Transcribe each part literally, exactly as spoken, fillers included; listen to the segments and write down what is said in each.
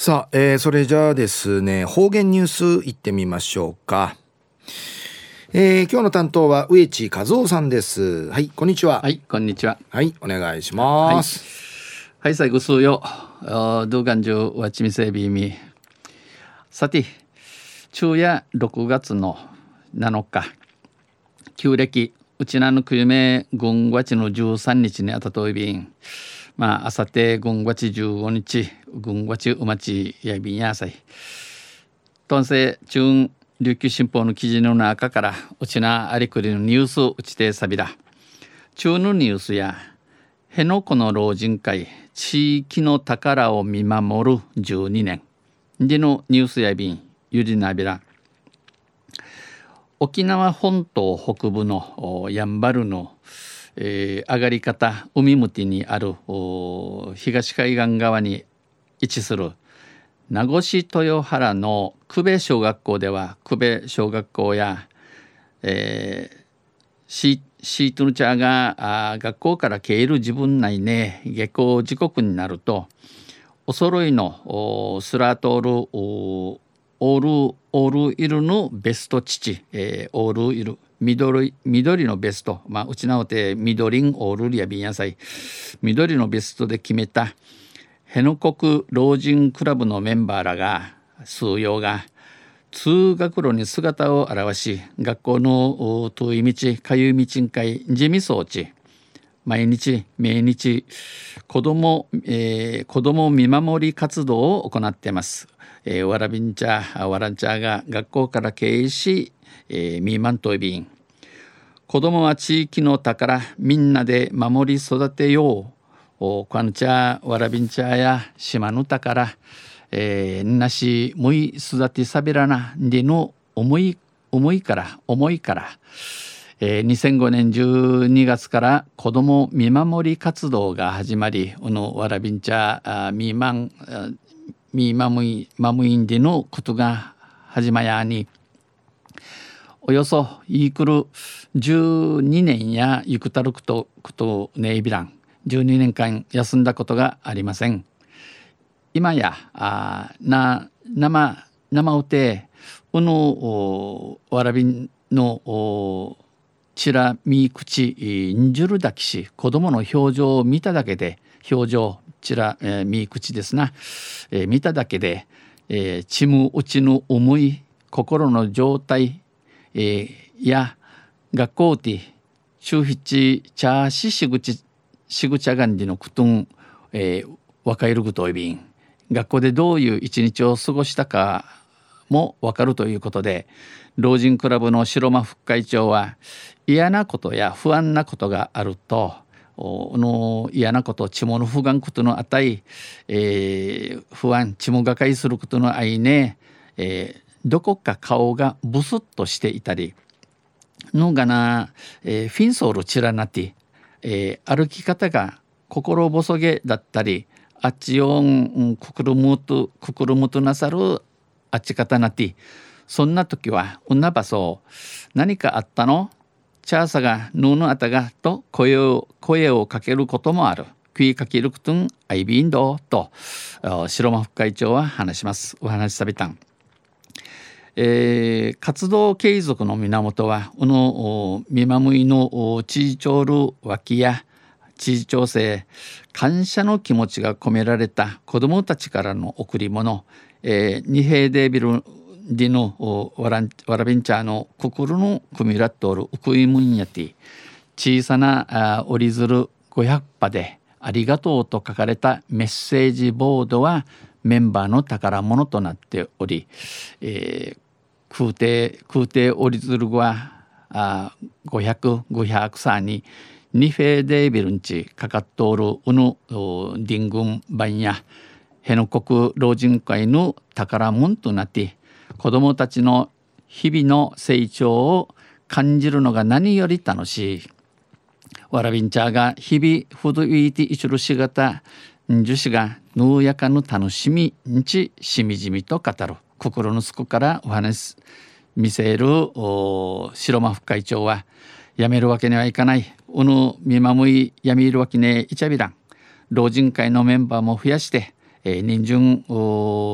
さあ、えー、それじゃあですね、方言ニュースいってみましょうか。えー、今日の担当は植地和夫さんです。はい、こんにちは。はい、こんにちは。はい、お願いします。はい、はい、最後数よ動画上わちみせびみ。さて、昼夜ろくがつのなのか、旧暦うちなのくゆめ軍わちのじゅうさんにちにあたといびん、まあ、あさて、ぐんわちじゅうごにち、ぐんわちうまちやびんやさい。とんせ、中琉球新報の記事の中から、うちなありくりのニュースをうちてさびら。中のニュースや、辺野古の老人会、地域の宝を見守るじゅうにねん。でのニュースやびん、ゆりなびら。沖縄本島北部のやんばるの、えー、上がり方海向きにある東海岸側に位置する名護市豊原の久米小学校では、久米小学校や、えー、シ, シートルチャーがー学校から経営る自分内ね下校時刻になると、お揃いのスラートールオールオールイルのベスト父、えー、オールイル緑, 緑のベスト、まあ、うちなおて緑んオールリアビン野菜緑のベストで決めた辺野古老人クラブのメンバーらが数用が通学路に姿を現し、学校の遠い道かゆい道んかい地味装置毎日毎日子ども、えー、子ども見守り活動を行っています。えー、わらびんちゃわらんちゃが学校から経営し、えー、ミーマントイビン、子どもは地域の宝、みんなで守り育てよう。おかんちゃわらびんちゃや島の宝、えー、なしむい育てさびらなでの思い思いから思いから、えー、にせんごねんじゅうにがつから子ども見守り活動が始まり、このわらびんちゃミーマンミーマムイマムインでのことが始まやに。およそイークルじゅうにねんやゆくたることことねいびらん、じゅうにねんかん休んだことがありません。今やあな生生うてうのわらびんのちらみ口んじゅるだきし、子どもの表情を見ただけで表情ちら、えー、み口ですな、えー、見ただけで、えー、ちむうちの思い心の状態、えー、や学校で中七茶ししぐちしぐちゃがんでのくとん、えー、若いるぐといびん、学校でどういう一日を過ごしたかもわかるということで、老人クラブの白間副会長は、嫌なことや不安なことがあるとの嫌なことちもの不安ことのあたい、えー、不安ちもがかいすることのあいね、えーどこか顔がブスッとしていたりのがな、えー、フィンソールチラナティ、歩き方が心細げだったり、あっちをくくるむとくくるむとなさるあっち方なティ。そんな時はうなばそう何かあったのチャーサがぬのあたがと声を声をかけることもある。食いかけるくとんアイビンドと白間副会長は話します。お話しさびたん。えー、活動継続の源はこの見守りの知事長る脇や知事長生感謝の気持ちが込められた子どもたちからの贈り物、えー、二平デビルディのワランワラビンチャーの心の組み立っておるウクイムンヤティ、小さな折り鶴ごひゃくぱでありがとうと書かれたメッセージボードはメンバーの宝物となっており、えー空挺空挺折り鶴はごひゃく、ごひゃくさにニフェデービルンチかかっとおるうぬディングンバンや辺野古老人会の宝物となって、子どもたちの日々の成長を感じるのが何より楽しい。わらびんちゃが日々ふどいていちる姿女子がぬやかぬ楽しみんちしみじみと語る。心の底からお話見せる白間副会長は、やめるわけにはいかない、うぬ見守りやみいるわけねいちゃびらん、老人会のメンバーも増やして、えー、人順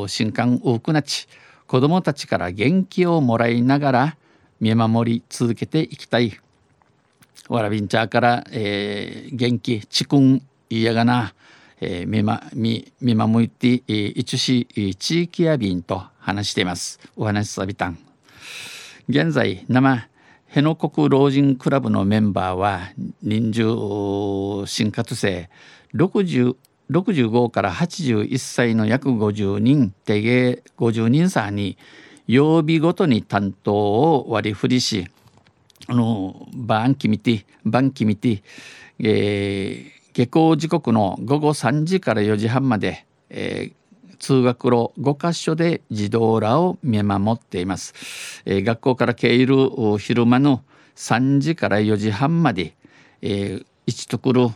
瞬間多くなち、子どもたちから元気をもらいながら見守り続けていきたい。わらびんちゃから、えー、元気ちくんいやがな、えー、見まみ見守って、えー、いちし地域やびんと話しています。お話しさびたん。現在生辺野古老人クラブのメンバーは人数新活性ろくじゅうごからはちじゅういっさいの約ごじゅうにん定芸ごじゅうにんさに曜日ごとに担当を割り振りし、あのバンキミティバンキミティ、えー、下校時刻のごごさんじからよじはんまで、えー、通学路ごかしょで児童らを見守っています、えー、学校から帰る昼間のさんじからよじはんまで、えー、一とくる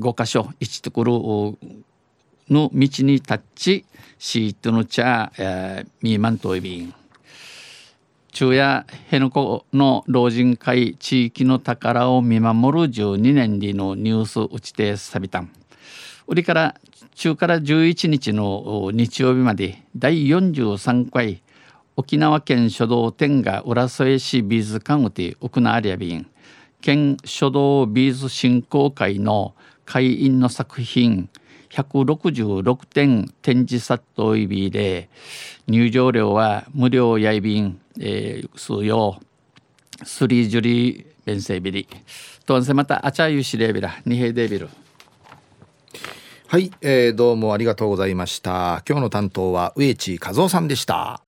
ごかしょ一ところの道に立ちシートの茶ミーマントイビン昼夜辺野古の老人会地域の宝を見守るじゅうにねんりのニュース打ちてさびたんおりから中からじゅういちにちの日曜日までだいよんじゅうさんかい沖縄県書道展が浦添市美術館をて行われやびん県書道美術振興会の会員の作品ひゃくろくじゅうろくてん展示さっといびで入場料は無料やいびん、えー、数用スリジュリ弁正ビリとんせまたあちゃゆしれびらにへいでびるはい、えー、どうもありがとうございました。今日の担当は植地和夫さんでした。